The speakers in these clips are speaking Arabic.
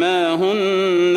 ما هن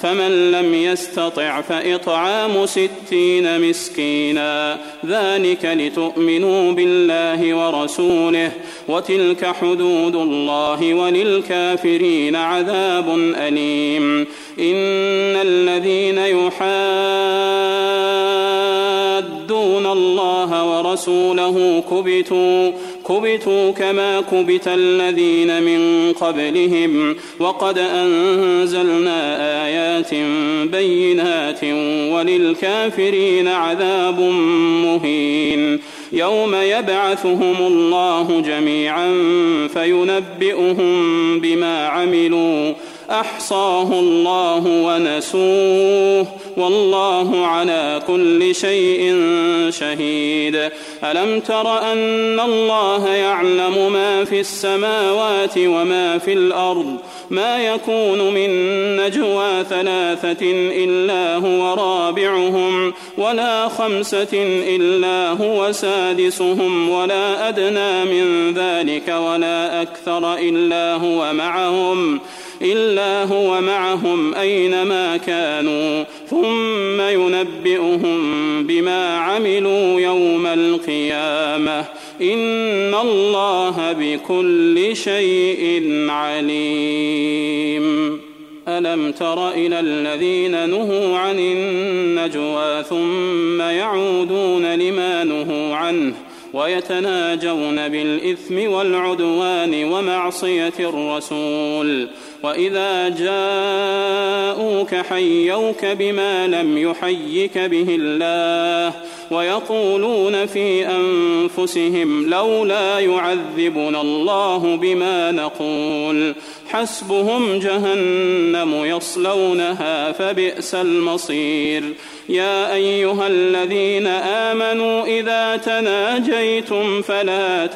فمن لم يستطع فإطعام 60 مسكينا ذلك لتؤمنوا بالله ورسوله وتلك حدود الله وللكافرين عذاب أليم. إن الذين يحادون الله ورسوله كبتوا كما كبت الذين من قبلهم وقد أنزلنا آيات بينات وللكافرين عذاب مهين. يوم يبعثهم الله جميعا فينبئهم بما عملوا أحصاه الله ونسوه والله على كل شيء شهيد. ألم تر أن الله يعلم ما في السماوات وما في الأرض ما يكون من نجوى 3 إلا هو رابعهم ولا 5 إلا هو سادسهم ولا أدنى من ذلك ولا أكثر إلا هو معهم أينما كانوا ثم ينبئهم بما عملوا يوم القيامة إن الله بكل شيء عليم. ألم تر إلى الذين نهوا عن النجوى ثم يعودون لما نهوا عنه ويتناجون بالإثم والعدوان ومعصية الرسول وإذا جاءوك حيوك بما لم يحيك به الله ويقولون في أنفسهم لولا يعذبنا الله بما نقول حسبهم جهنم يصلونها فبئس المصير. يا أيها الذين آمنوا إذا تناجيتم فلا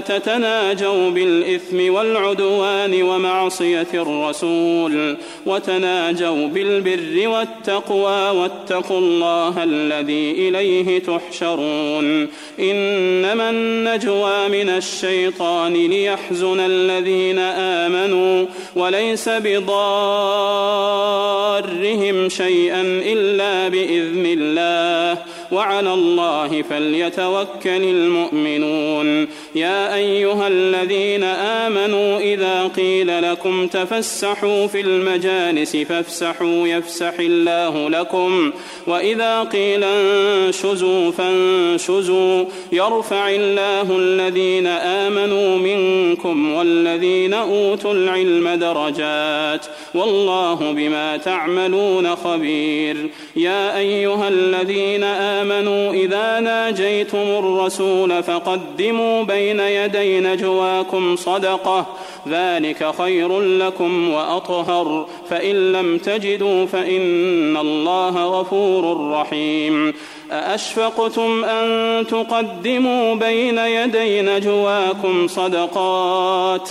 تتناجوا بالإثم والعدوان ومعصية الرسول وتناجوا بالبر والتقوى واتقوا الله الذي إليه تحشرون. إنما النجوى من الشيطان ليحزن الذين آمنوا وليس بضارهم شيئا إلا بإذن الله وعلى الله فليتوكل المؤمنون. يا أيها الذين آمنوا إذا قيل لكم تفسحوا في المجالس فافسحوا يفسح الله لكم وإذا قيل انشزوا فانشزوا يرفع الله الذين آمنوا منكم والذين أوتوا العلم درجات والله بما تعملون خبير. يا أيها الذين آمنوا إذا ناجيتم الرسول فقدموا بين يدي نجواكم صدقة ذلك خير لكم وأطهر فإن لم تجدوا فإن الله غفور رحيم. أأشفقتم أن تقدموا بين يدي نجواكم صدقات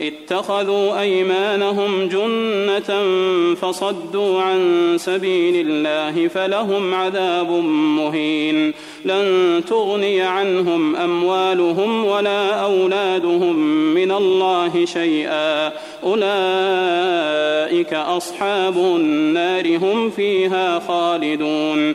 اتخذوا أيمانهم جنة فصدوا عن سبيل الله فلهم عذاب مهين لن تغني عنهم أموالهم ولا أولادهم من الله شيئا أولئك أصحاب النار هم فيها خالدون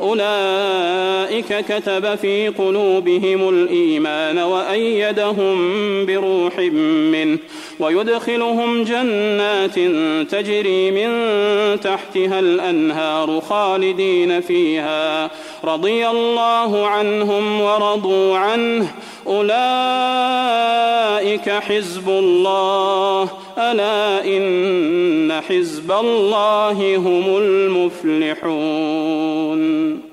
أولئك كتب في قلوبهم الإيمان وأيدهم بروح منه ويدخلهم جنات تجري من تحتها الأنهار خالدين فيها رضي الله عنهم ورضوا عنه أولئك حزب الله ألا إن حزب الله هم المفلحون.